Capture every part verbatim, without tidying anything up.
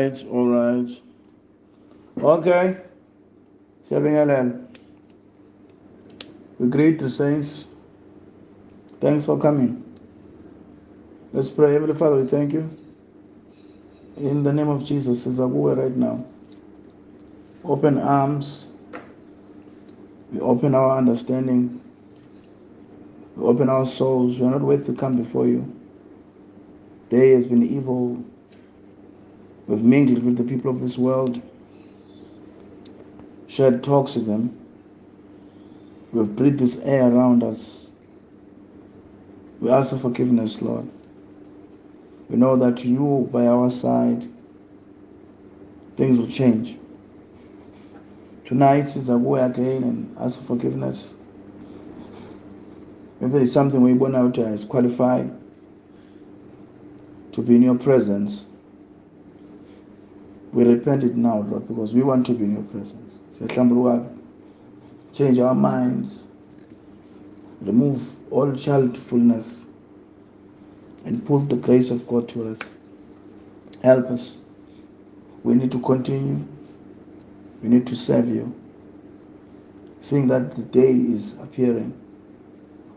right, all right. Okay. Serving Alan. We greet the saints. Thanks for coming. Let's pray. Heavenly Father, we thank you. In the name of Jesus, as I go right now, open arms. We open our understanding. We open our souls. We are not worthy to come before you. Day has been evil. We've mingled with the people of this world. Shared talks with them. We've breathed this air around us. We ask for forgiveness, Lord. We know that you, by our side, things will change. Tonight is a way again and ask for forgiveness. If there is something we born out as qualified to be in your presence, we repent it now, Lord, because we want to be in your presence. Change our minds, remove all childfulness, and pull the grace of God to us. Help us. We need to continue. We need to serve you. Seeing that the day is appearing,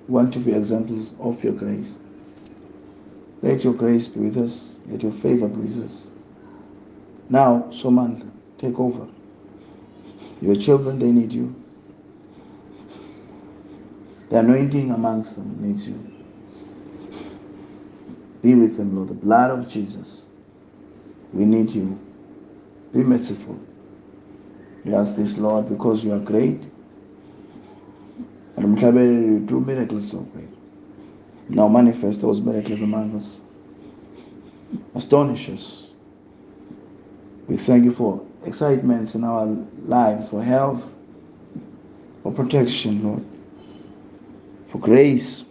we want to be examples of your grace. Let your grace be with us. Let your favor be with us. Now, Somandla, take over. Your children, they need you. The anointing amongst them needs you. Be with them, Lord. The blood of Jesus. We need you. Be merciful. We ask this, Lord, because you are great. And you do miracles so great. Now manifest those miracles among us. Astonish us. We thank you for excitements in our lives, for health, for protection, Lord, for grace,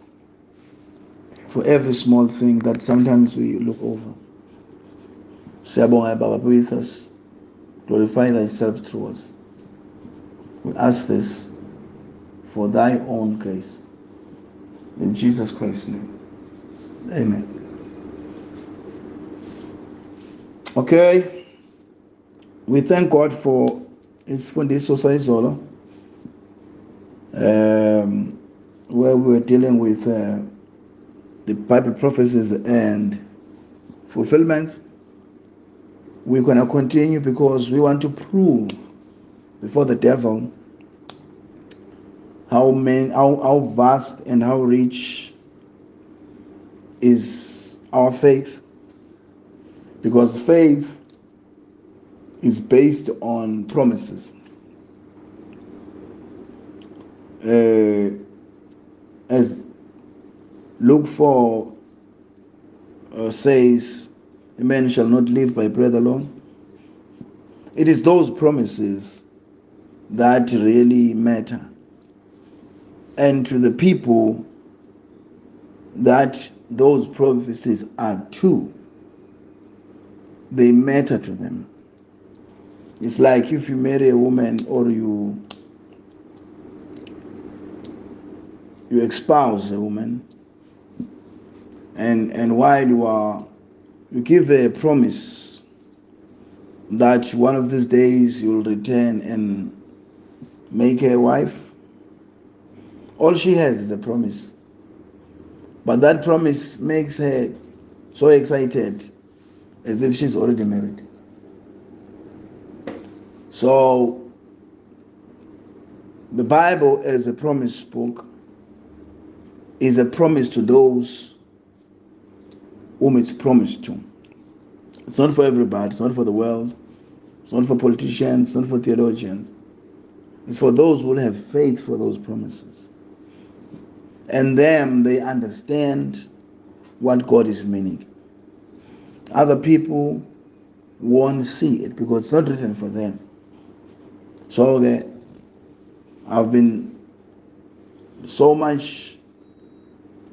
for every small thing that sometimes we look over. Siyabonga Baba, be with us. Glorify thyself through us. We ask this for thy own grace. In Jesus Christ's name. Amen. Okay. We thank God for his Fundiso Saizolo, um, where we were dealing with uh, the Bible prophecies and fulfillments. We're going to continue because we want to prove before the devil how many, how, how vast and how rich is our faith. Because faith is based on promises. Uh, as Luke four uh, says, a man shall not live by bread alone. It is those promises that really matter. And to the people that those promises are to, they matter to them. It's like if you marry a woman or you you espouse a woman, and and while you are you give a promise that one of these days you'll return and make her wife. All she has is a promise. But that promise makes her so excited as if she's already married. So the Bible as a promise book is a promise to those whom it's promised to. It's not for everybody. It's not for the world. It's not for politicians. It's not for theologians. It's for those who have faith for those promises. And them, they understand what God is meaning. Other people won't see it because it's not written for them. So okay, I've been so much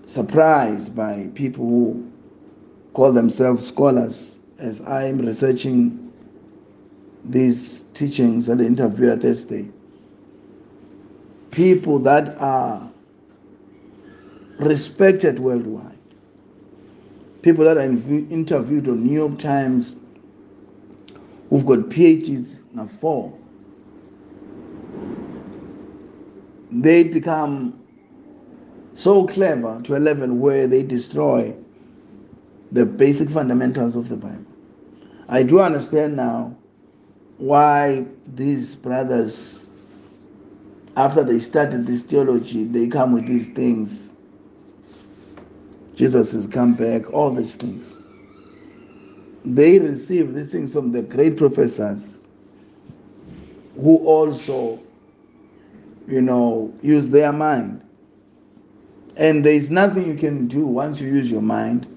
surprised by people who call themselves scholars as I'm researching these teachings and the interview at Thursday. People that are respected worldwide. People that are interviewed on New York Times We've got P Hs now four. They become so clever to a level where they destroy the basic fundamentals of the Bible. I do understand now why these brothers, after they started this theology, they come with these things. Jesus has come back, all these things. They receive these things from the great professors who also, you know, use their mind. And there is nothing you can do once you use your mind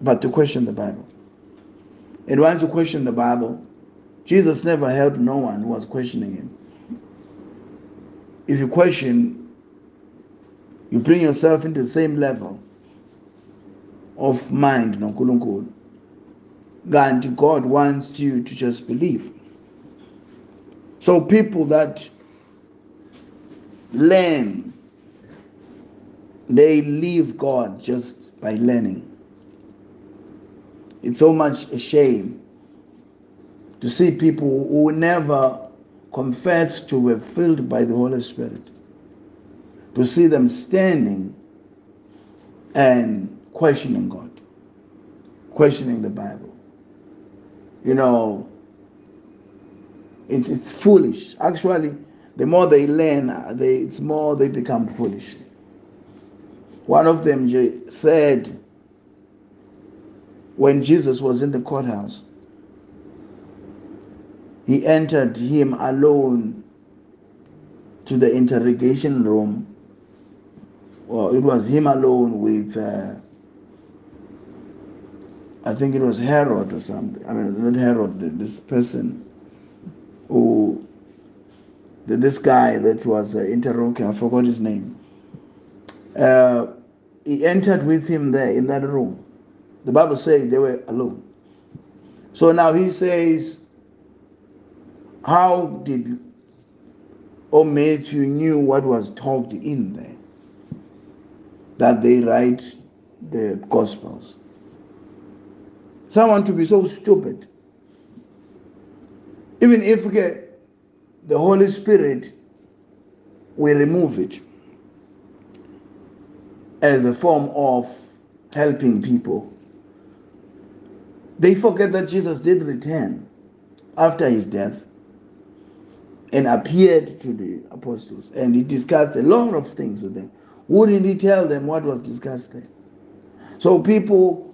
but to question the Bible. And once you question the Bible, Jesus never helped no one who was questioning him. If you question, you bring yourself into the same level of mind. And God wants you to just believe. So people that learn, they leave God just by learning. It's so much a shame to see people who never confess to were filled by the Holy Spirit, to see them standing and questioning God, questioning the Bible. You know, it's it's foolish. Actually, the more they learn, they it's more they become foolish. One of them said, when Jesus was in the courthouse, he entered him alone to the interrogation room. Well, it was him alone with, uh, I think it was Herod or something. I mean, not Herod, this person who, this guy that was uh, interrogating, I forgot his name. Uh, he entered with him there in that room. The Bible says they were alone. So now he says, how did or made you knew what was talked in there, that they write the Gospels? Someone to be so stupid. Even if the Holy Spirit will remove it as a form of helping people, they forget that Jesus did return after his death and appeared to the apostles, and he discussed a lot of things with them. Wouldn't he tell them what was discussed there? So people,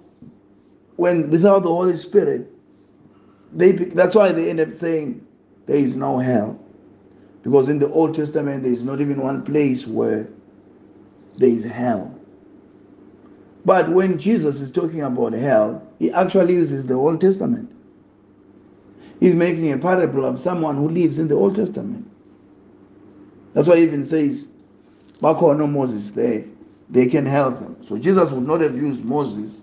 when without the Holy Spirit, they that's why they end up saying there is no hell, because in the Old Testament there is not even one place where there is hell. But when Jesus is talking about hell, he actually uses the Old Testament. He's making a parable of someone who lives in the Old Testament. That's why he even says, Bako no Moses there, they can help him. So Jesus would not have used Moses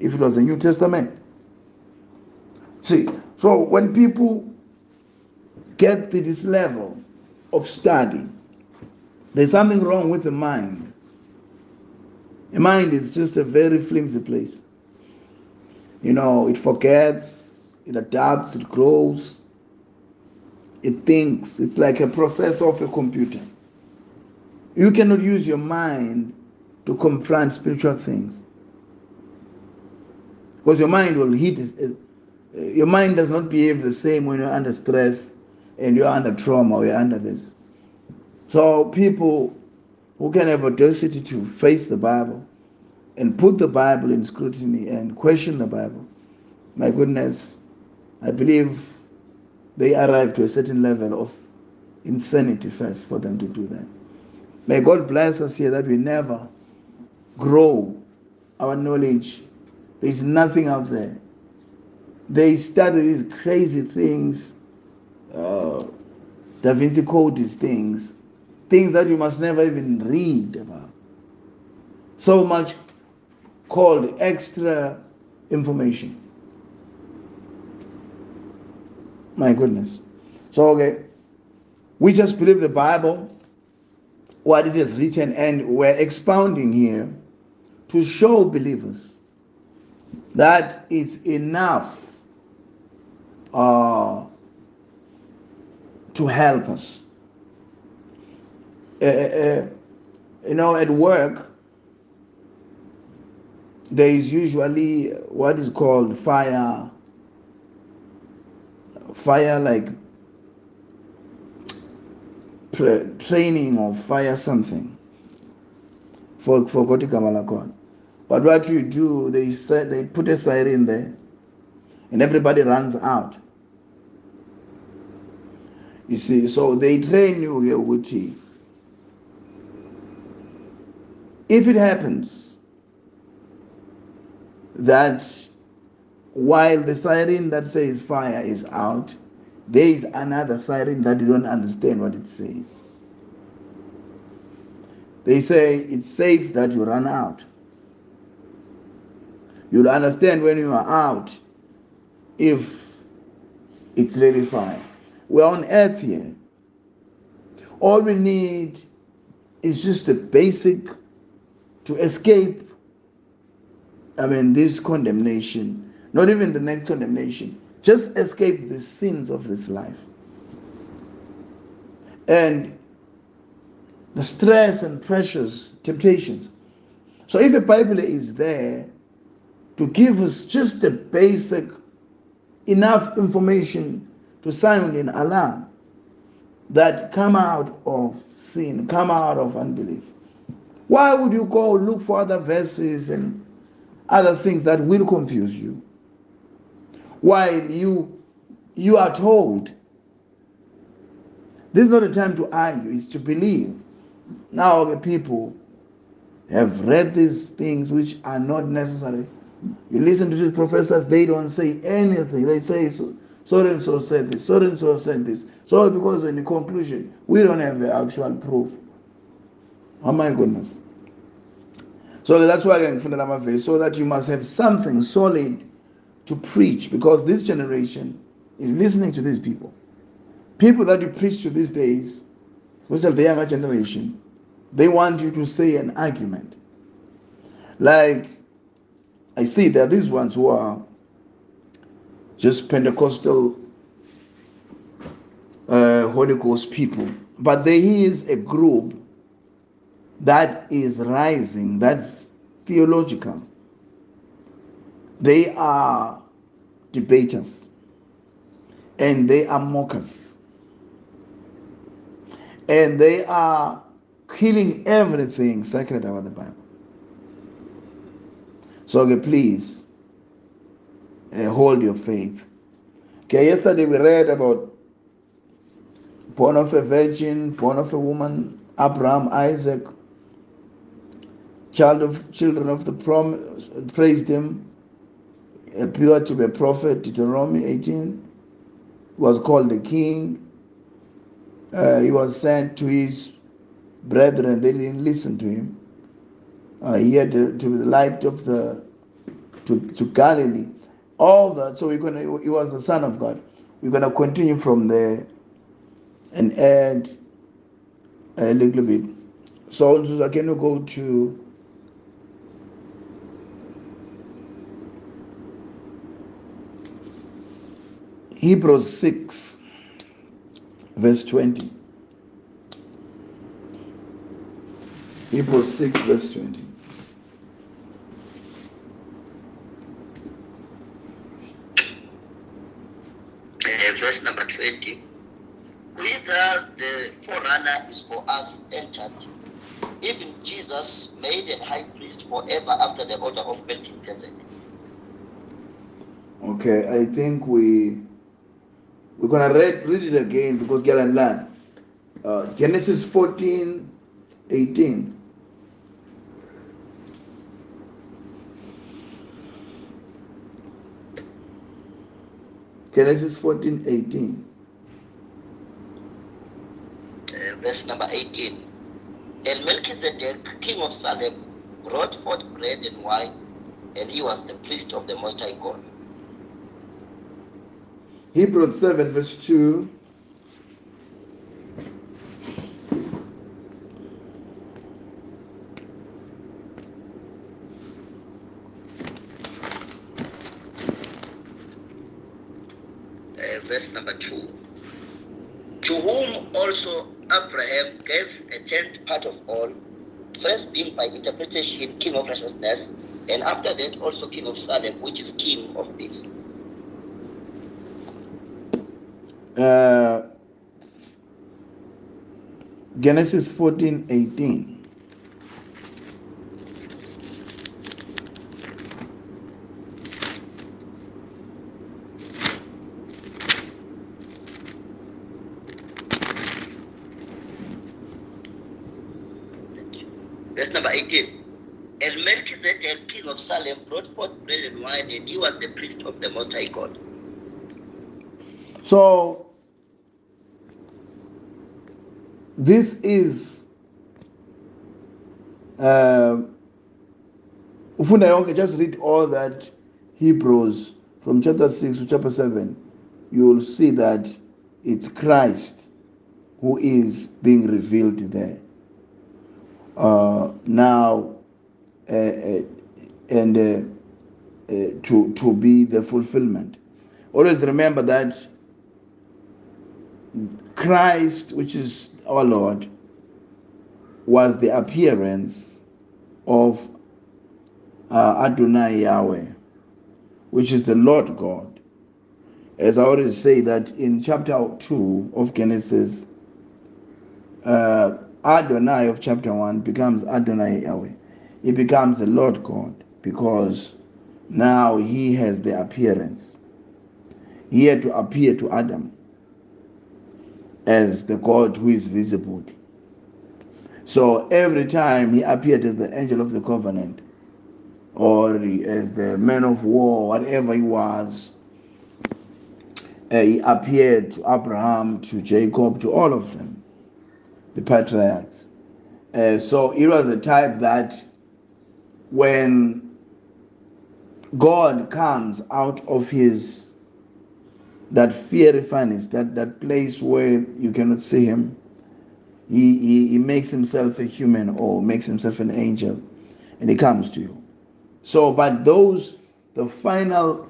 if it was the New Testament. See, so when people get to this level of study, there's something wrong with the mind. The mind is just a very flimsy place. You know, it forgets. It adapts, it grows, it thinks. It's like a process of a computer. You cannot use your mind to confront spiritual things, because your mind will hit it. Your mind does not behave the same when you're under stress and you're under trauma or you're under this. So people who can have audacity to face the Bible and put the Bible in scrutiny and question the Bible, my goodness, I believe they arrive to a certain level of insanity first for them to do that. May God bless us here that we never grow our knowledge. There's nothing out there. They study these crazy things, uh, Da Vinci Code, these things, things that you must never even read about. So much called extra information. My goodness. So, okay, we just believe the Bible, what it is written, and we're expounding here to show believers that it's enough uh, to help us. Uh, uh, you know, at work, there is usually what is called fire, fire like pl- training or fire something. For for Kotikamalakwani. But what you do, they said they put a siren there, and everybody runs out. You see, so they train you here with tea. If it happens that while the siren that says fire is out, there is another siren that you don't understand what it says. They say it's safe that you run out. You'll understand when you are out if it's really fire. We're on earth here. All we need is just the basic to escape, I mean, this condemnation, not even the next condemnation, just escape the sins of this life. And the stress and pressures, temptations. So if the Bible is there to give us just the basic, enough information to sound an alarm, that come out of sin, come out of unbelief. Why would you go look for other verses and other things that will confuse you? While you, you are told, this is not a time to argue, it's to believe. Now the people have read these things which are not necessary. You listen to these professors, they don't say anything. They say, so, so and so said this, so and so said this. So because in the conclusion, we don't have the actual proof. Oh my goodness. So that's why I'm in my face, so that you must have something solid to preach, because this generation is listening to these people. People that you preach to these days, which are the younger generation, they want you to say an argument. Like, I see there are these ones who are just Pentecostal uh, Holy Ghost people. But there is a group that is rising, that's theological. They are debaters and they are mockers. And they are killing everything sacred about the Bible. So okay, please uh, hold your faith. Okay, yesterday we read about born of a virgin, born of a woman, Abraham, Isaac, child of children of the promise, praised him, appeared to be a prophet, Deuteronomy eighteen, was called the king. Uh, he was sent to his brethren. They didn't listen to him. Uh, he had to, to the light of the to, to Galilee. All that. So we're gonna. He was the Son of God. We're gonna continue from there and add a little bit. So, so can you go to Hebrews six? Verse twenty. Hebrews six, verse twenty. Uh, verse number twenty. Whither the forerunner is for us entered, even Jesus made a high priest forever after the order of Melchizedek. Okay, I think we. We're going to read, read it again because get and learn. Uh, Genesis fourteen, eighteen. Genesis fourteen, eighteen. Uh, verse number eighteen. And Melchizedek, king of Salem, brought forth bread and wine, and he was the priest of the Most High God. Hebrews seven, verse two. Uh, verse number two. To whom also Abraham gave a tenth part of all, first being by interpretation king of righteousness, and after that also king of Salem, which is king of peace. Uh, Genesis fourteen eighteen. Verse number eighteen. And Melchizedek, king of Salem, brought forth bread and wine, and he was the priest of the Most High God. So, this is uh, just read all that Hebrews from chapter six to chapter seven. You will see that it's Christ who is being revealed there. Uh, now uh, uh, and uh, uh, to to be the fulfillment. Always remember that Christ, which is our Lord, was the appearance of uh, Adonai Yahweh, which is the Lord God. As I already say that in chapter two of Genesis, uh, Adonai of chapter one becomes Adonai Yahweh. He becomes the Lord God because now he has the appearance. He had to appear to Adam as the God who is visible. So every time he appeared as the angel of the covenant or as the man of war, whatever he was, he appeared to Abraham, to Jacob, to all of them, the patriarchs. Uh, so it was a type that when God comes out of his that fiery furnace, that that place where you cannot see him, he, he he makes himself a human or makes himself an angel, and he comes to you. So, but those the final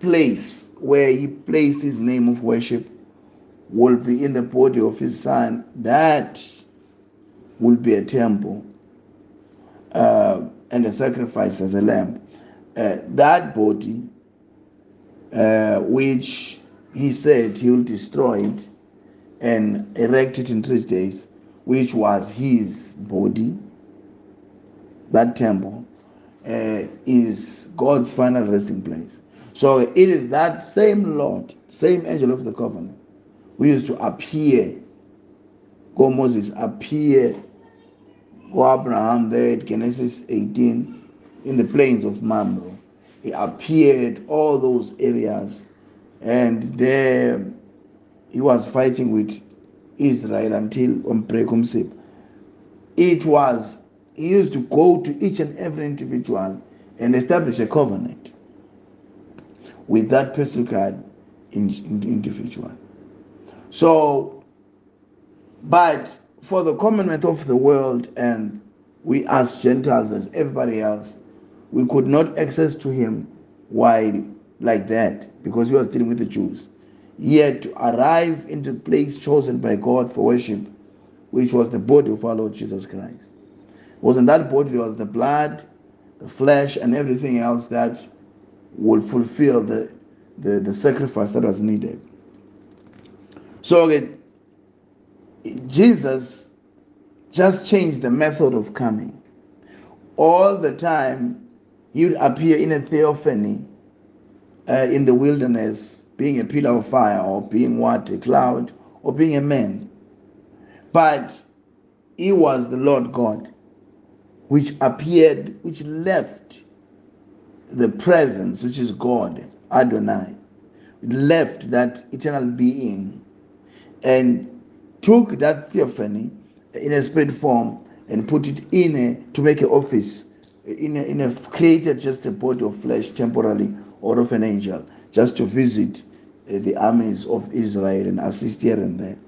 place where he placed his name of worship will be in the body of his son. That will be a temple uh, and a sacrifice as a lamb. Uh, that body, uh, which he said he will destroy it and erect it in three days, which was his body, that temple, uh, is God's final resting place. So it is that same Lord, same angel of the covenant, we used to appear, go Moses, appear, go Abraham there at Genesis eighteen, in the plains of Mamre. He appeared all those areas, and there he was fighting with Israel until Umprekumsib. It was, he used to go to each and every individual and establish a covenant with that particular individual. So, but for the commonwealth of the world and we as Gentiles, as everybody else, we could not access to him why like that, because he was dealing with the Jews. He had to arrive into the place chosen by God for worship, which was the body of our Lord Jesus Christ. It was in that body there was the blood, the flesh, and everything else that would fulfill the, the, the sacrifice that was needed. So it, Jesus just changed the method of coming. All the time, he would appear in a theophany uh, in the wilderness, being a pillar of fire, or being what, a cloud, or being a man. But he was the Lord God, which appeared, which left the presence, which is God, Adonai, left that eternal being, and took that theophany in a spirit form and put it in a, to make an office, in a, in a created just a body of flesh temporarily or of an angel, just to visit uh, the armies of Israel and assist here and there.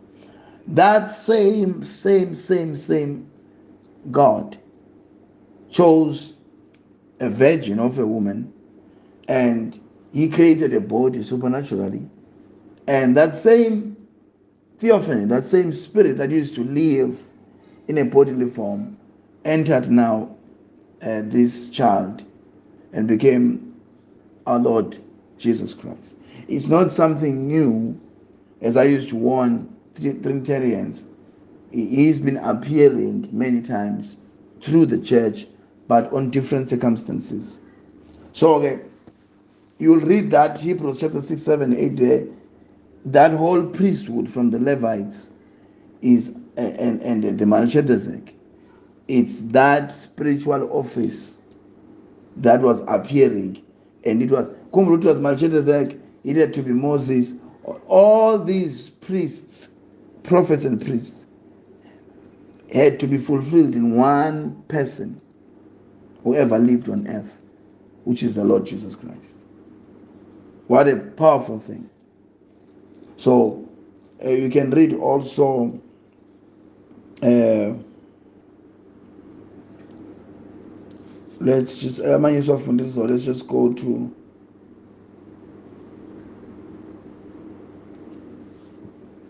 That same, same, same, same God chose a virgin of a woman, and he created a body supernaturally And that same theophany, that same spirit that used to live in a bodily form, entered now uh, this child and became our Lord Jesus Christ. It's not something new, as I used to warn Trinitarians. He's been appearing many times through the church, but on different circumstances. So, okay, you'll read that Hebrews chapter six, seven, eight there. That whole priesthood from the Levites is and, and the Melchizedek. It's that spiritual office that was appearing, and it was Kumrut was Melchizedek, it had to be Moses, all these priests, prophets and priests, had to be fulfilled in one person who ever lived on earth, which is the Lord Jesus Christ. What a powerful thing. So uh, you can read also uh, let's just uh, let's just go to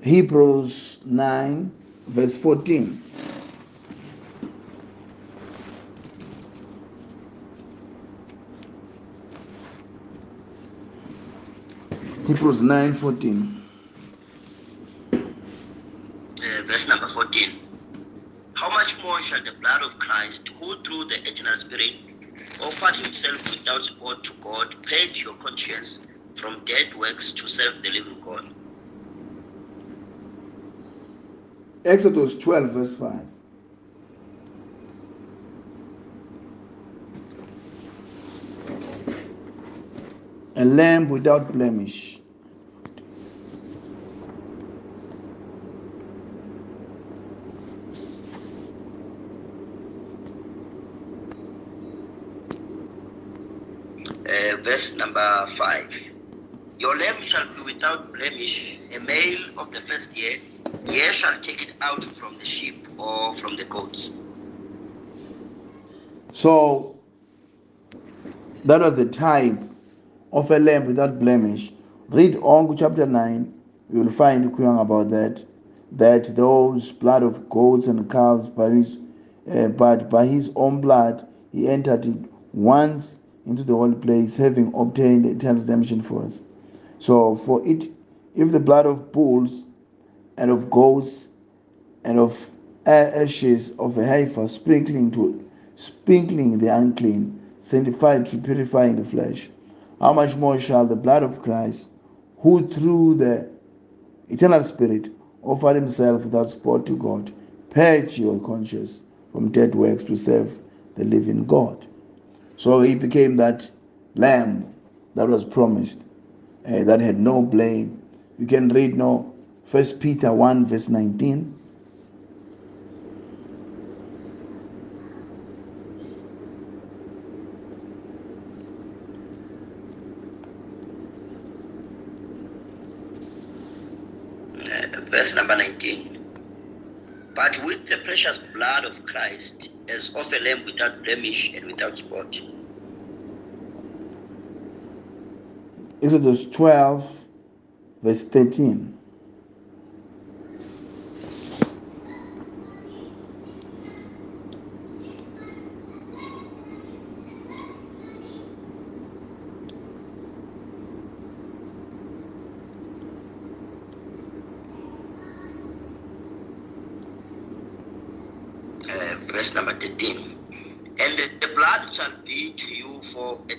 Hebrews nine verse fourteen. Hebrews nine fourteen. Verse number fourteen. How much more shall the blood of Christ, who through the eternal Spirit offered himself without spot to God, purge your conscience from dead works to serve the living God? Exodus twelve, verse five. A lamb without blemish. Verse number five. Your lamb shall be without blemish, a male of the first year. Ye shall take it out from the sheep or from the goats. So that was a type of a lamb without blemish. Read on chapter nine. You will find about that. That those blood of goats and calves, by his, uh, but by his own blood he entered it once into the holy place, having obtained eternal redemption for us. So for it, if the blood of bulls and of goats and of ashes of a heifer sprinkling to sprinkling the unclean sanctified to purifying the flesh, how much more shall the blood of Christ, who through the eternal Spirit offered himself without spot to God, purge your conscience from dead works to serve the living God? So he became that lamb that was promised, uh, that had no blame. You can read now First Peter one verse nineteen. Uh, verse number nineteen. But with the precious blood of Christ, as of a lamb without blemish and without spot. Exodus twelve, verse thirteen.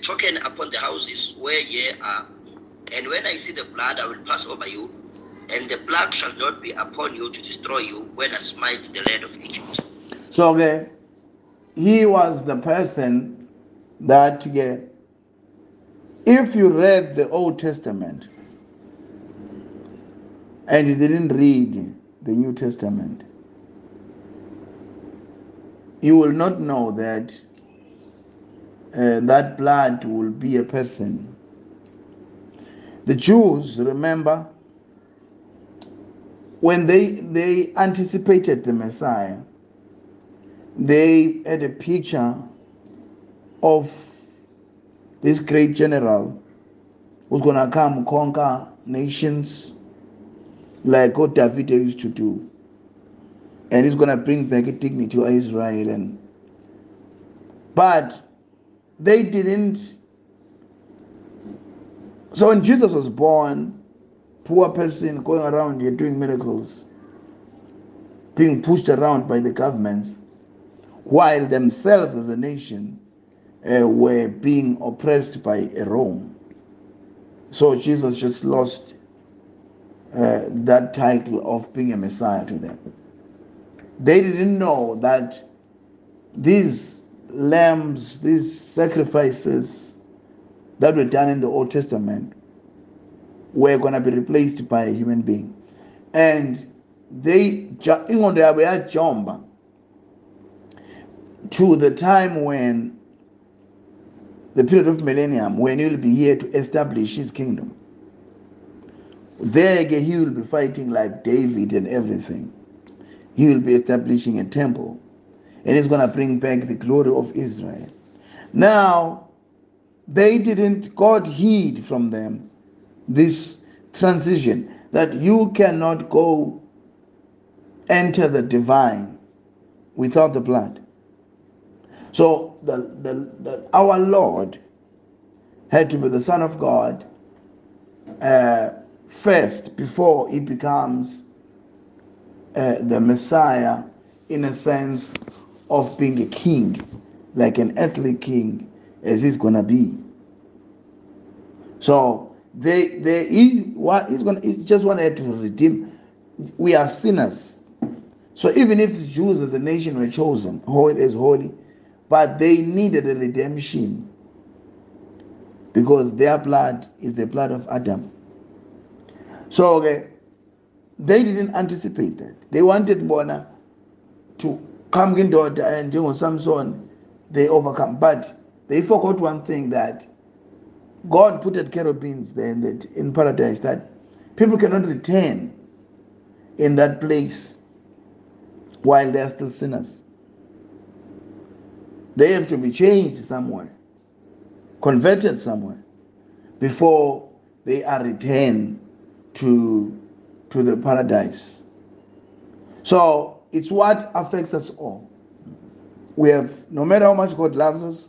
Token upon the houses where ye are, and when I see the blood, I will pass over you, and the plague shall not be upon you to destroy you when I smite the land of Egypt. So, okay, he was the person that, okay, if you read the Old Testament and you didn't read the New Testament, you will not know that. Uh, that blood will be a person. The Jews, remember, when they they anticipated the Messiah, they had a picture of this great general who's going to come conquer nations, like what David used to do. And he's going to bring back a dignity to Israel. And, but they didn't. So when Jesus was born, poor person going around here doing miracles, being pushed around by the governments, while themselves as a nation uh, were being oppressed by Rome. So Jesus just lost uh, that title of being a Messiah to them. They didn't know that these lambs, these sacrifices that were done in the Old Testament were going to be replaced by a human being. And they, to the time when the period of millennium, when he will be here to establish his kingdom. There again, he will be fighting like David and everything. He will be establishing a temple, and he's going to bring back the glory of Israel. Now, they didn't, God hid from them this transition that you cannot go enter the divine without the blood. So the, the, the, our Lord had to be the Son of God uh, first before he becomes uh, the Messiah, in a sense of being a king, like an earthly king, as he's gonna be. So they they he, what he's gonna he just wanted to redeem. We are sinners. So even if the Jews as a nation were chosen, holy as holy. But they needed a redemption because their blood is the blood of Adam. So okay, they didn't anticipate that. They wanted Mona to come into order and you know, Samson, they overcome. But they forgot one thing, that God put at cherubims there in, the, in paradise, that people cannot return in that place while they are still sinners. They have to be changed somewhere, converted somewhere, before they are returned to, to the paradise. So it's what affects us all. We have, no matter how much God loves us,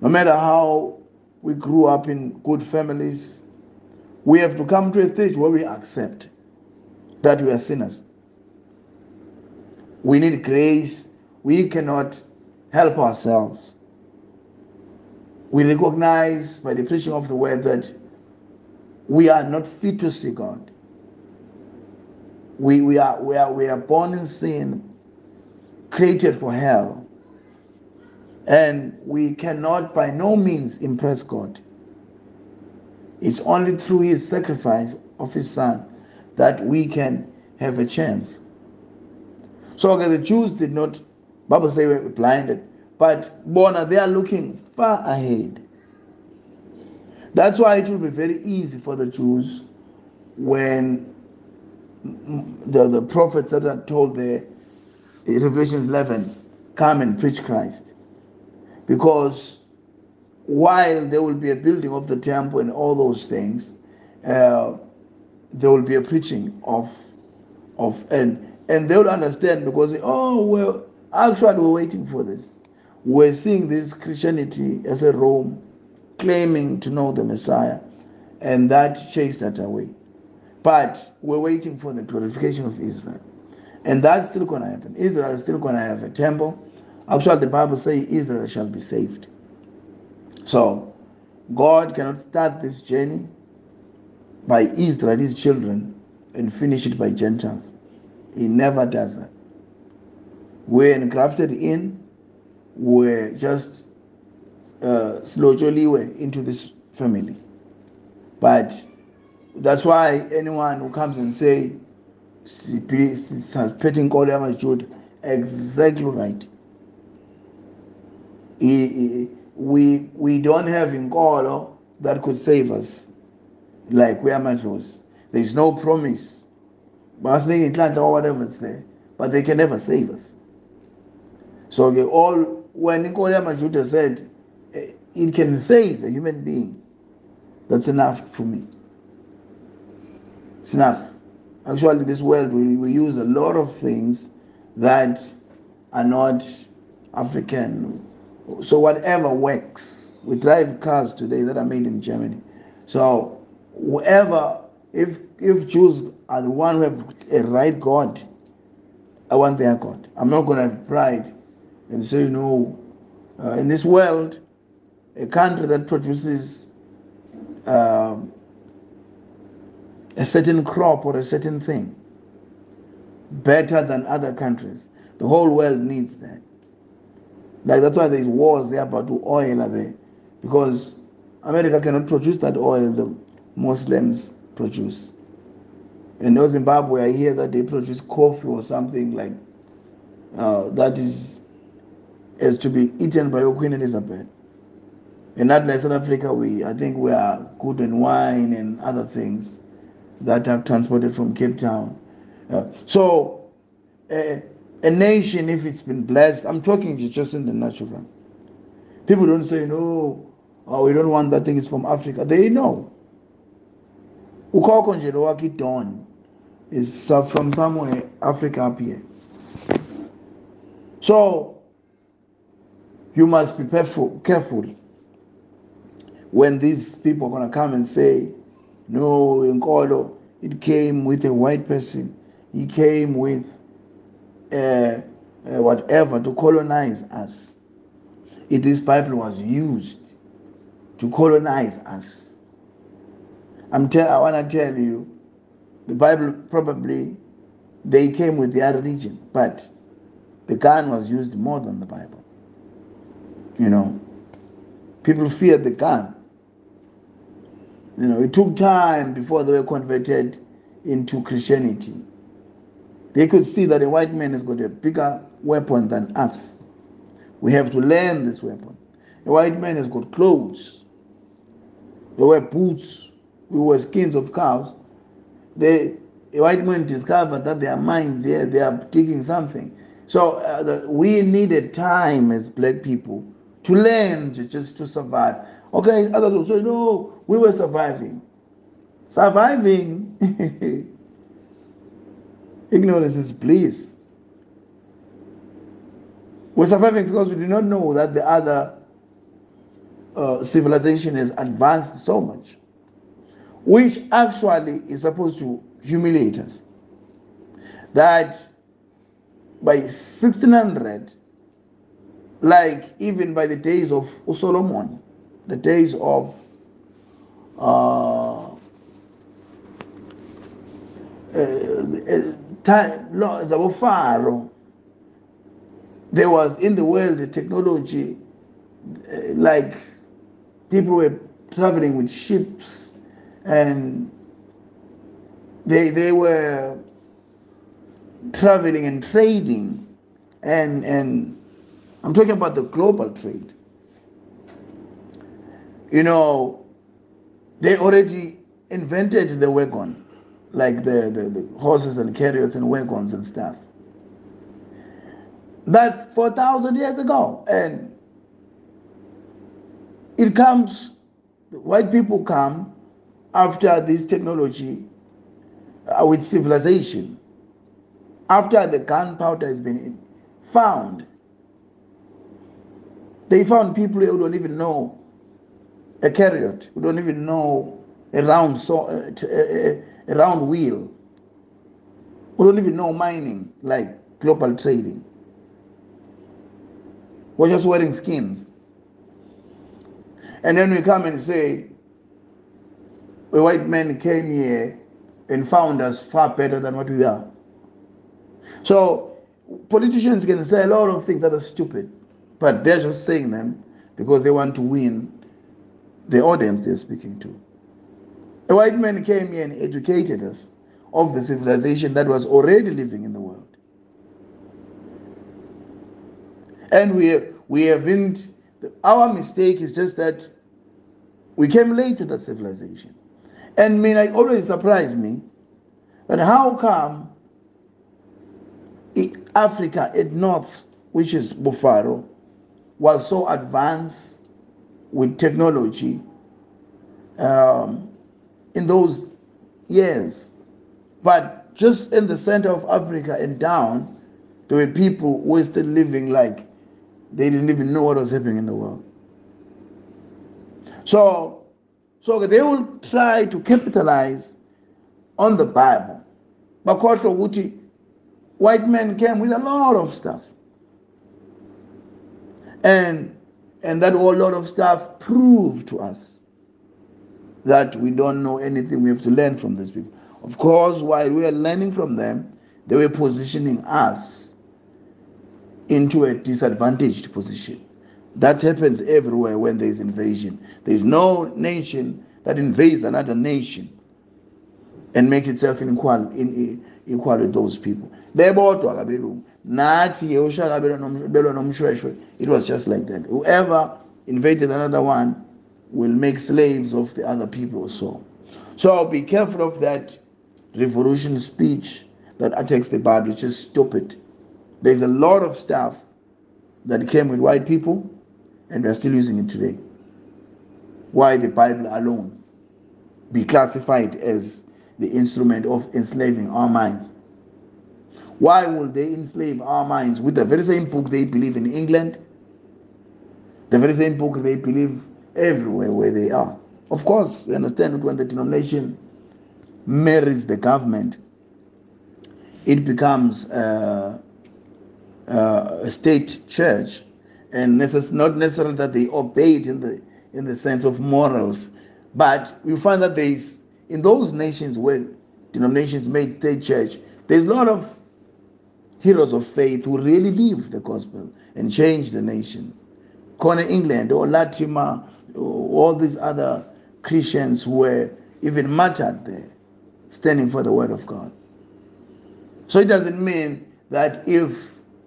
no matter how we grew up in good families, we have to come to a stage where we accept that we are sinners. We need grace. We cannot help ourselves. We recognize by the preaching of the word that we are not fit to see God. We we are we are we are born in sin, created for hell, and we cannot by no means impress God. It's only through His sacrifice of His Son that we can have a chance. So okay, the Jews did not. Bible says we're blinded, but Bona, they are looking far ahead. That's why it will be very easy for the Jews when the, the prophets that are told there in Revelation eleven, come and preach Christ. Because while there will be a building of the temple and all those things, uh, there will be a preaching of, of and, and they will understand because, oh, well, actually, we're waiting for this. We're seeing this Christianity as a Rome claiming to know the Messiah, and that chased that away. But we're waiting for the glorification of Israel, and that's still going to happen. Israel is still going to have a temple. Actually, the Bible says Israel shall be saved. So, God cannot start this journey by Israel's children and finish it by Gentiles. He never does that. We're engrafted in, we're just uh, slowly we're into this family. But that's why anyone who comes and say, exactly right. He, he, we we don't have Inkolo that could save us, like we are Matros. There's no promise, or whatever it's there, but they can never save us. So they all, when Nicola Majuta said, it can save a human being, that's enough for me. It's enough. Actually, this world, we, we use a lot of things that are not African. So whatever works. We drive cars today that are made in Germany. So whoever, if if Jews are the one who have a right God, I want their God. I'm not going to have pride and say, you know, uh, in this world, a country that produces uh, a certain crop or a certain thing better than other countries. The whole world needs that. Like, that's why there's wars there about the oil are there, because America cannot produce that oil the Muslims produce. In Zimbabwe, I hear that they produce coffee or something like uh, that is is to be eaten by Queen Elizabeth. In that, like South Africa, we I think we are good in wine and other things that are transported from Cape Town. Uh, so. Uh, A nation, if it's been blessed, I'm talking just in the natural. People don't say, no, oh, we don't want that thing, it's from Africa. They know. Ukokonjelowaki Don is from somewhere, Africa up here. So, you must be careful, careful when these people are going to come and say, no, Nkolo, it came with a white person. He came with Uh, uh, whatever to colonize us. If this Bible was used to colonize us, I'm tell I want to tell you, the Bible probably they came with their religion, but the gun was used more than the Bible. You know, people feared the gun. You know, it took time before they were converted into Christianity. They could see that a white man has got a bigger weapon than us. We have to learn this weapon. A white man has got clothes. They wear boots. We wear skins of cows. They, a white man discovered that their minds here, they are digging something. So uh, the, we needed time as black people to learn to just to survive. Okay, others will say, no, we were surviving. Surviving. Ignorance is bliss. We're surviving because we do not know that the other uh, civilization has advanced so much, which actually is supposed to humiliate us. That by sixteen hundred, like even by the days of Solomon, the days of uh, uh, time, no, Pharaoh, there was in the world the technology, uh, like people were traveling with ships, and they they were traveling and trading, and and I'm talking about the global trade. You know, they already invented the wagon. Like the, the, the horses and chariots and wagons and stuff. That's four thousand years ago. And it comes, white people come after this technology uh, with civilization, after the gunpowder has been found. They found people who don't even know a chariot, who don't even know a round sword. Uh, A round wheel. We don't even know mining, like global trading. We're just wearing skins. And then we come and say, a white man came here and found us far better than what we are. So politicians can say a lot of things that are stupid, but they're just saying them because they want to win the audience they're speaking to. A white man came here and educated us of the civilization that was already living in the world. And we, we haven't, our mistake is just that we came late to that civilization. And I mean, it always surprised me that how come Africa at north, which is Bufaro, was so advanced with technology, um, in those years, but just in the center of Africa and down, there were people who were still living like they didn't even know what was happening in the world. So, so they will try to capitalize on the Bible. But white men came with a lot of stuff. And, and that whole lot of stuff proved to us that we don't know anything. We have to learn from these people. Of course, while we are learning from them, they were positioning us into a disadvantaged position. That happens everywhere when there is invasion. There is no nation that invades another nation and makes itself equal, in, equal with those people. It was just like that. Whoever invaded another one will make slaves of the other people. So, so be careful of that revolution speech that attacks the Bible. It's just stupid. There's a lot of stuff that came with white people, and we are still using it today. Why the Bible alone be classified as the instrument of enslaving our minds? Why will they enslave our minds with the very same book they believe in England, the very same book they believe everywhere where they are? Of course, we understand that when the denomination marries the government, it becomes uh, uh, a state church, and it's not necessarily that they obey it in the in the sense of morals, but we find that there's in those nations where denominations made state church, there's a lot of heroes of faith who really live the gospel and change the nation. Corner England or Latimer, all these other Christians were even martyred there, standing for the word of God. So it doesn't mean that if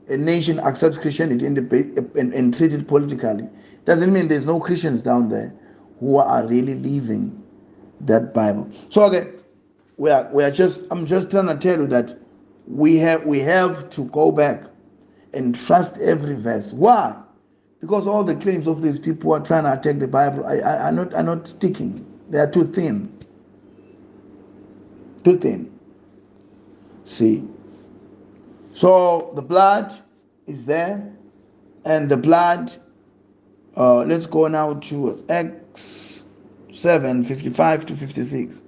a nation accepts Christianity and, and, and treats it politically, it doesn't mean there's no Christians down there who are really living that Bible. So okay, we are we are just I'm just trying to tell you that we have we have to go back and trust every verse. Why? Because all the claims of these people who are trying to attack the Bible are, are, are not are not sticking. They are too thin. Too thin. See, so the blood is there, and the blood, uh, let's go now to Acts seven fifty-five to fifty-six.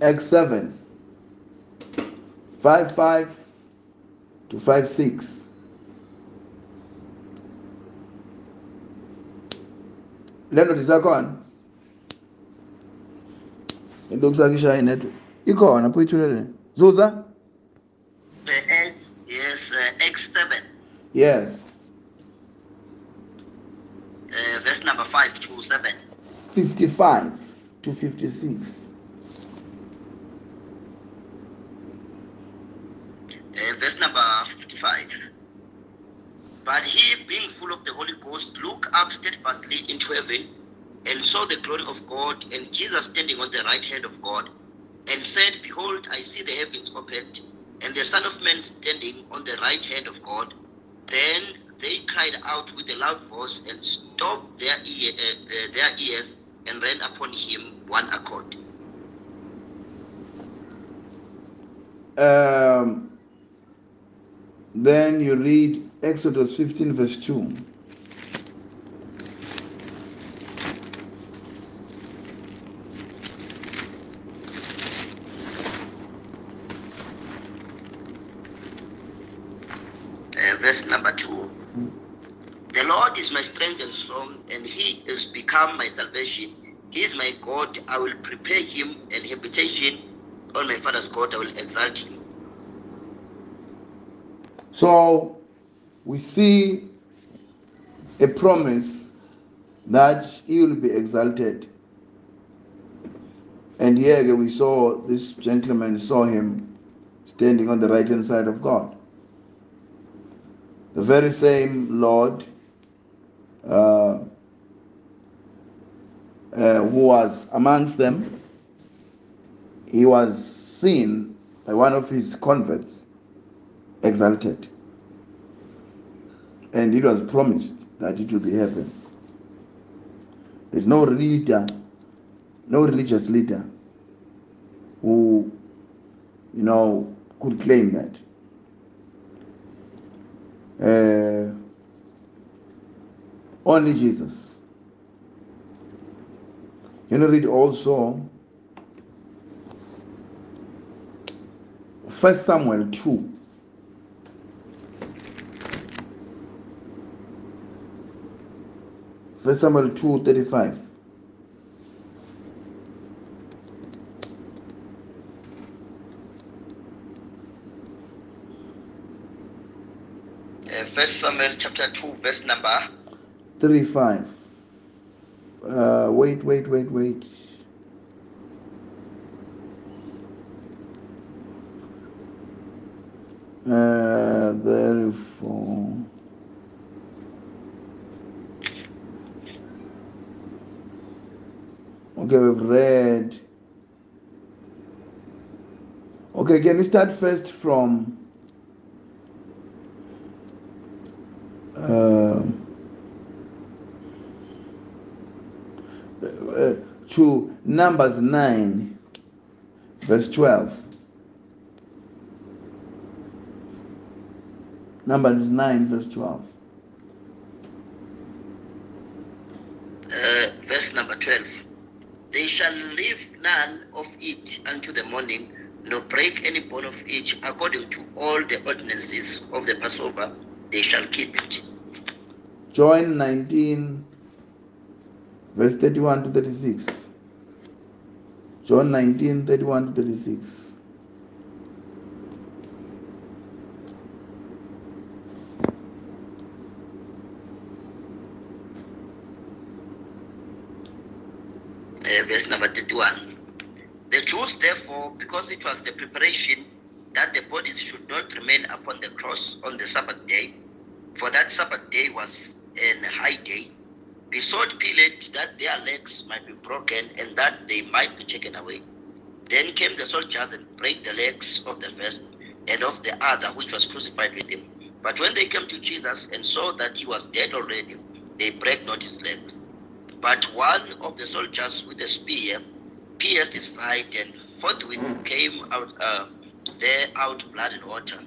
Acts seven, five five to five six. Leonard, is that gone? It looks like it's in it. You go on, I put it in. Zuza? Yes, uh, Acts seven. Yes. Uh, verse number five to seven. Fifty-five to fifty-six. Verse number fifty-five. But he, being full of the Holy Ghost, looked up steadfastly into heaven, and saw the glory of God, and Jesus standing on the right hand of God, and said, Behold, I see the heavens opened, and the Son of Man standing on the right hand of God. Then they cried out with a loud voice, and stopped their, ear, uh, their ears, and ran upon him one accord. Um... Then you read Exodus fifteen, verse two. Uh, verse number two. Hmm. The Lord is my strength and song, and he is become my salvation. He is my God. I will prepare him an habitation. On my Father's God, I will exalt him. So we see a promise that he will be exalted. And here we saw this gentleman saw him standing on the right hand side of God. The very same Lord uh, uh, who was amongst them, he was seen by one of his converts exalted, and it was promised that it will be heaven. There's no leader, no religious leader who, you know, could claim that. Uh, only Jesus. You know, read also First Samuel two. First Samuel two thirty-five. First Samuel chapter two verse number thirty-five. Uh, wait, wait, wait, wait. Uh, therefore, okay, we've read. Okay, can we start first from? Uh, uh, to Numbers nine verse twelve. Numbers nine verse twelve. Uh, verse number twelve. They shall leave none of it unto the morning, nor break any bone of it, according to all the ordinances of the Passover. They shall keep it. John nineteen, verse thirty-one to thirty-six. John nineteen, thirty-one to thirty-six. Uh, verse number thirty-one. The Jews, therefore, because it was the preparation that the bodies should not remain upon the cross on the Sabbath day, for that Sabbath day was an high day, besought Pilate that their legs might be broken and that they might be taken away. Then came the soldiers and brake the legs of the first and of the other which was crucified with him. But when they came to Jesus and saw that he was dead already, they brake not his legs. But one of the soldiers with a spear pierced his side, and forthwith came out uh, there out blood and water.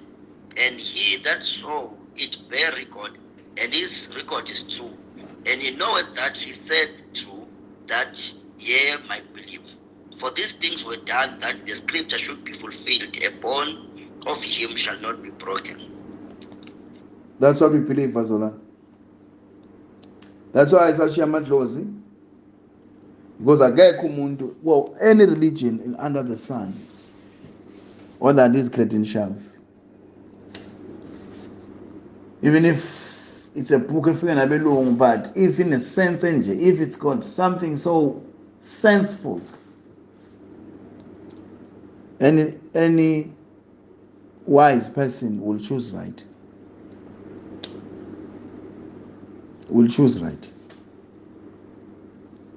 And he that saw it bare record, and his record is true. And he knoweth that he said true, that ye might believe. For these things were done, that the scripture should be fulfilled, a bone of him shall not be broken. That's what we believe, Bazola. That's why it's actually madlozi. Because a guy kumundu, well, any religion under the sun, what are these credentials? Even if it's a book, but if in a sense, if it's got something so senseful, any any wise person will choose right. Will choose right.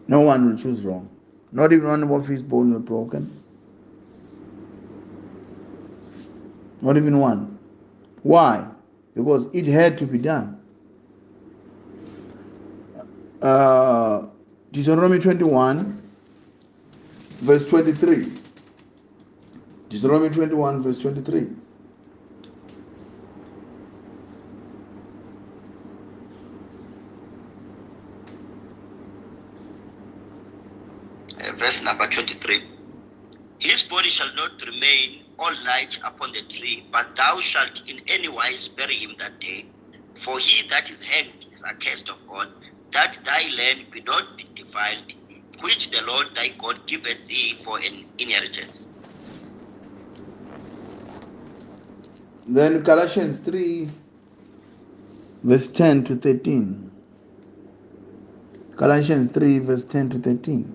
No one will choose wrong. Not even one of his bones will be broken. Not even one. Why? Because it had to be done. Uh, Deuteronomy twenty-one, verse twenty-three. Deuteronomy twenty-one, verse twenty-three. Uh, verse number twenty-three. His body shall not remain all night upon the tree, but thou shalt in any wise bury him that day. For he that is hanged is accursed of God, that thy land be not defiled, which the Lord thy God giveth thee for an inheritance. Then Colossians three, verse ten to thirteen. Colossians three, verse ten to thirteen.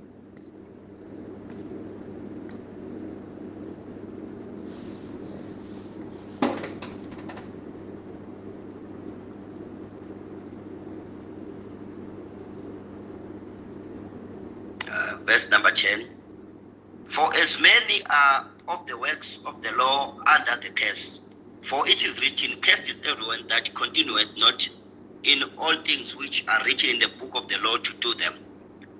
Verse number ten. For as many are of the works of the law under the curse. For it is written, cursed is everyone that continueth not in all things which are written in the book of the law to do them.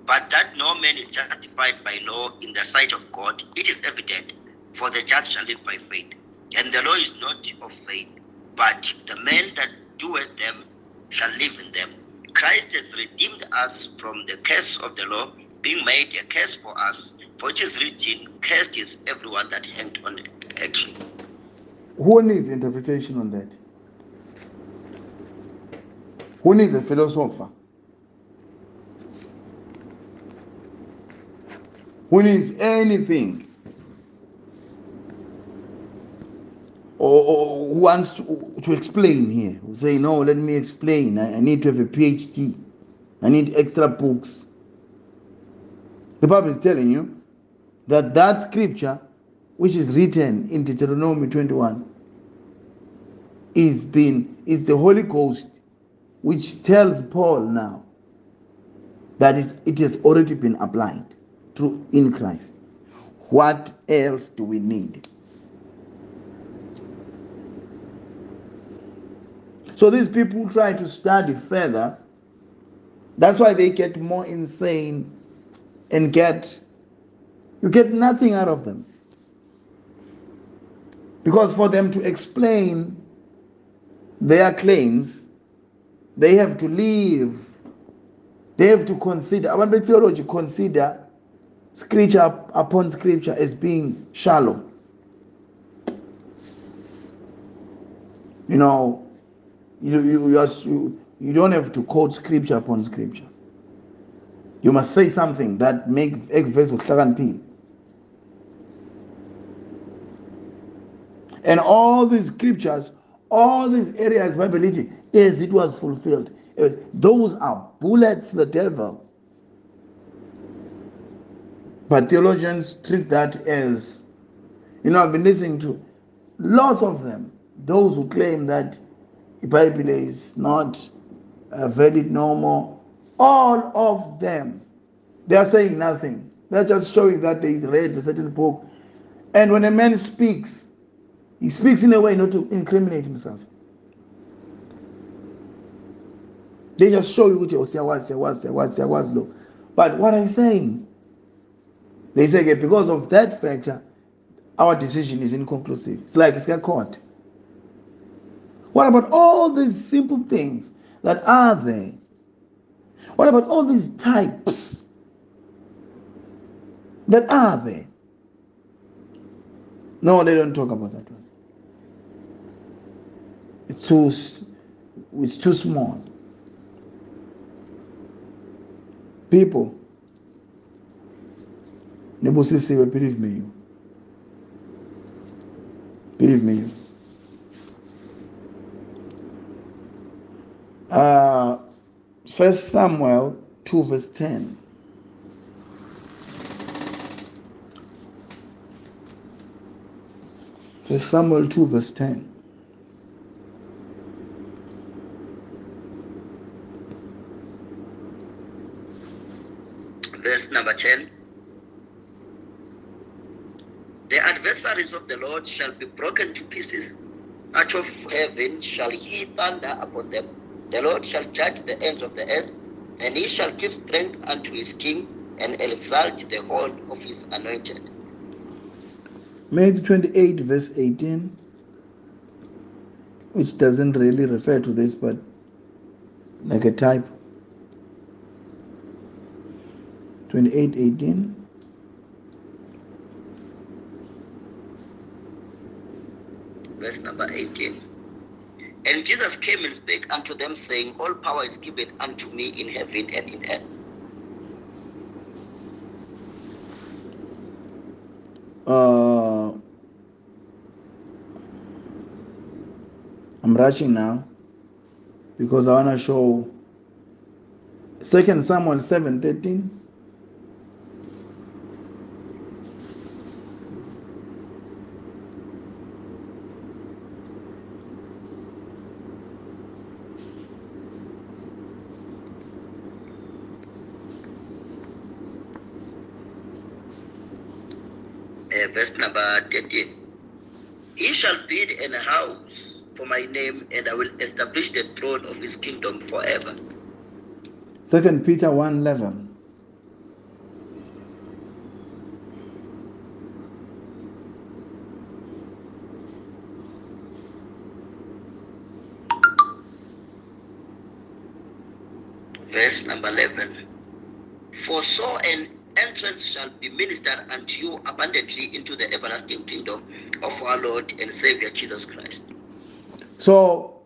But that no man is justified by law in the sight of God, it is evident, for the just shall live by faith. And the law is not of faith, but the man that doeth them shall live in them. Christ has redeemed us from the curse of the law, being made a curse for us, for it is written, cursed is everyone that hanged on a tree. Who needs interpretation on that? Who needs a philosopher? Who needs anything? Or, or who wants to, to explain here? Who say, no, let me explain. I, I need to have a P H D. I need extra books. The Bible is telling you that that scripture, which is written in Deuteronomy twenty-one, is been is the Holy Ghost, which tells Paul now that it, it has already been applied through in Christ. What else do we need? So these people try to study further. That's why they get more insane and get you get nothing out of them. Because for them to explain their claims, they have to live. They have to consider. I want the theology consider scripture upon scripture as being shallow. You know, you you you, you don't have to quote scripture upon scripture. You must say something that makes a verse with clarity. And all these scriptures, all these areas of ability, as it was fulfilled, those are bullets to the devil. But theologians treat that as, you know, I've been listening to lots of them, those who claim that the Bible is not uh, valid no more. All of them, they are saying nothing. They're just showing that they read a certain book. And when a man speaks, he speaks in a way not to incriminate himself. They just show you what you say, what say, what say, what say, what low. But what I'm saying, they say okay, because of that factor, our decision is inconclusive. It's like it's got caught. What about all these simple things that are there? What about all these types that are there? No, they don't talk about that one. It's too, it's too small. People, believe me, you. Believe me, you. Uh, First Samuel two verse ten. First Samuel two verse ten. Verse number ten. The adversaries of the Lord shall be broken to pieces. Out of heaven shall he thunder upon them. The Lord shall judge the ends of the earth, and he shall give strength unto his king, and exalt the horn of his anointed. Matthew twenty-eight verse eighteen, which doesn't really refer to this, but like a type. twenty-eight eighteen. Verse number eighteen. And Jesus came and spake unto them, saying, all power is given unto me in heaven and in earth. Uh, I'm rushing now because I want to show Second Samuel seven thirteen. uh, verse number thirteen. He shall build an house for my name, and I will establish the throne of his kingdom forever. Second Peter one eleven. Verse number eleven. For so an entrance shall be ministered unto you abundantly into the everlasting kingdom of our Lord and Savior Jesus Christ. So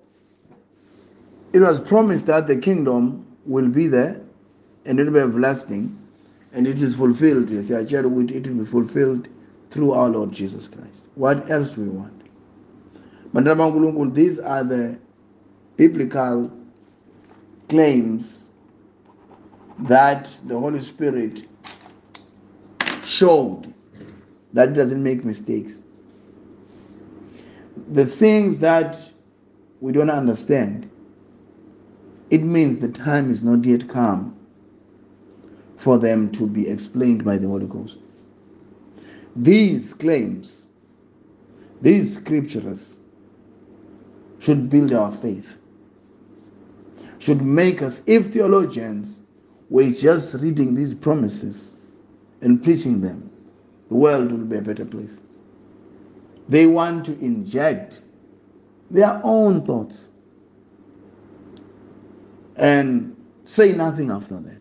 it was promised that the kingdom will be there and it will be everlasting, and it is fulfilled. Yes, it will be fulfilled through our Lord Jesus Christ. What else we want? These are the biblical claims that the Holy Spirit showed that it doesn't make mistakes. The things that we don't understand, it means the time is not yet come for them to be explained by the Holy Ghost. These claims, these scriptures should build our faith, should make us, if theologians we're just reading these promises and preaching them, the world will be a better place. They want to inject their own thoughts and say nothing after that.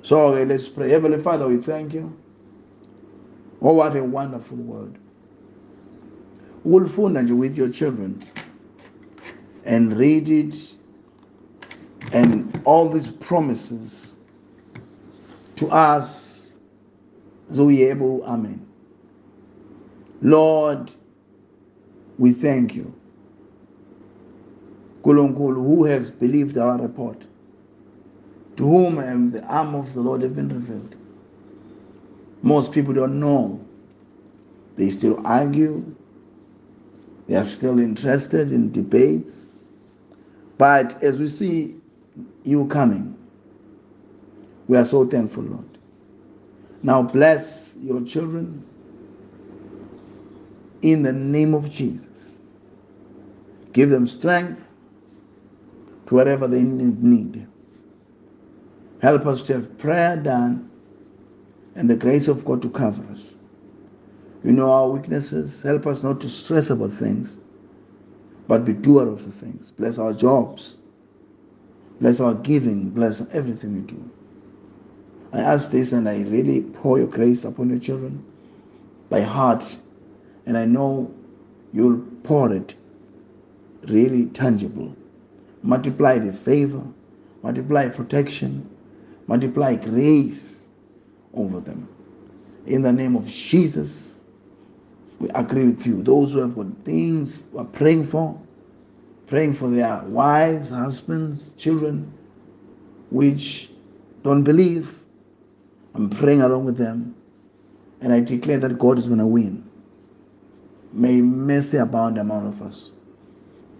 So okay, let's pray. Heavenly Father, we thank you. Oh, what a wonderful word. We'll fund you with your children and read it. And all these promises to us, Zoyebu, amen. Lord, we thank you. Kulungkulu, who has believed our report, to whom um, the arm of the Lord has been revealed. Most people don't know. They still argue. They are still interested in debates. But as we see you coming, we are so thankful, Lord. Now bless your children in the name of Jesus. Give them strength to whatever they need. Help us to have prayer done and the grace of God to cover us. You know our weaknesses. Help us not to stress about things, but be doer of the things. Bless our jobs. Bless our giving. Bless everything we do. I ask this and I really pour your grace upon your children by heart. And I know you'll pour it really tangible. Multiply the favor. Multiply protection. Multiply grace over them. In the name of Jesus, we agree with you. Those who have got things we are praying for, praying for their wives, husbands, children, which don't believe, I'm praying along with them. And I declare that God is going to win. May mercy abound among of us.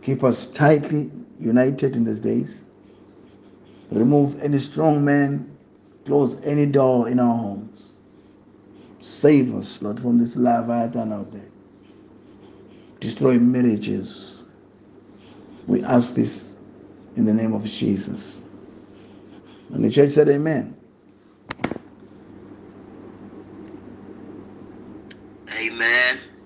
Keep us tightly united in these days. Remove any strong man. Close any door in our homes. Save us, Lord, from this Leviathan out there. Destroy marriages. We ask this in the name of Jesus. And the church said, amen. Amen.